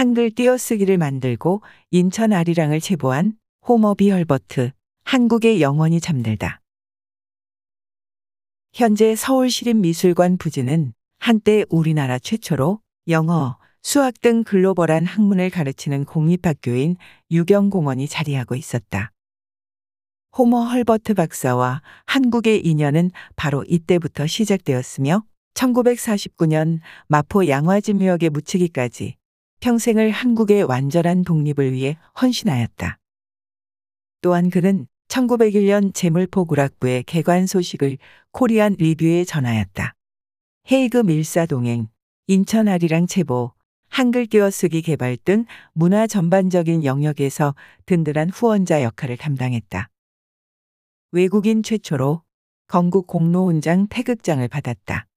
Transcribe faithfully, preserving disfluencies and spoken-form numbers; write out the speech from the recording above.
한글 띄어쓰기를 만들고 인천 아리랑을 제보한 호머 B. 헐버트, 한국의 영원히 잠들다. 현재 서울시립미술관 부지는 한때 우리나라 최초로 영어, 수학 등 글로벌한 학문을 가르치는 공립학교인 유경공원이 자리하고 있었다. 호머 헐버트 박사와 한국의 인연은 바로 이때부터 시작되었으며 천구백사십구 년 마포 양화진 묘역에 묻히기까지 평생을 한국의 완전한 독립을 위해 헌신하였다. 또한 그는 천구백일 년 재물포구락부의 개관 소식을 코리안 리뷰에 전하였다. 헤이그 밀사 동행, 인천 아리랑 제보, 한글 띄어쓰기 개발 등 문화 전반적인 영역에서 든든한 후원자 역할을 담당했다. 외국인 최초로 건국 공로훈장 태극장을 받았다.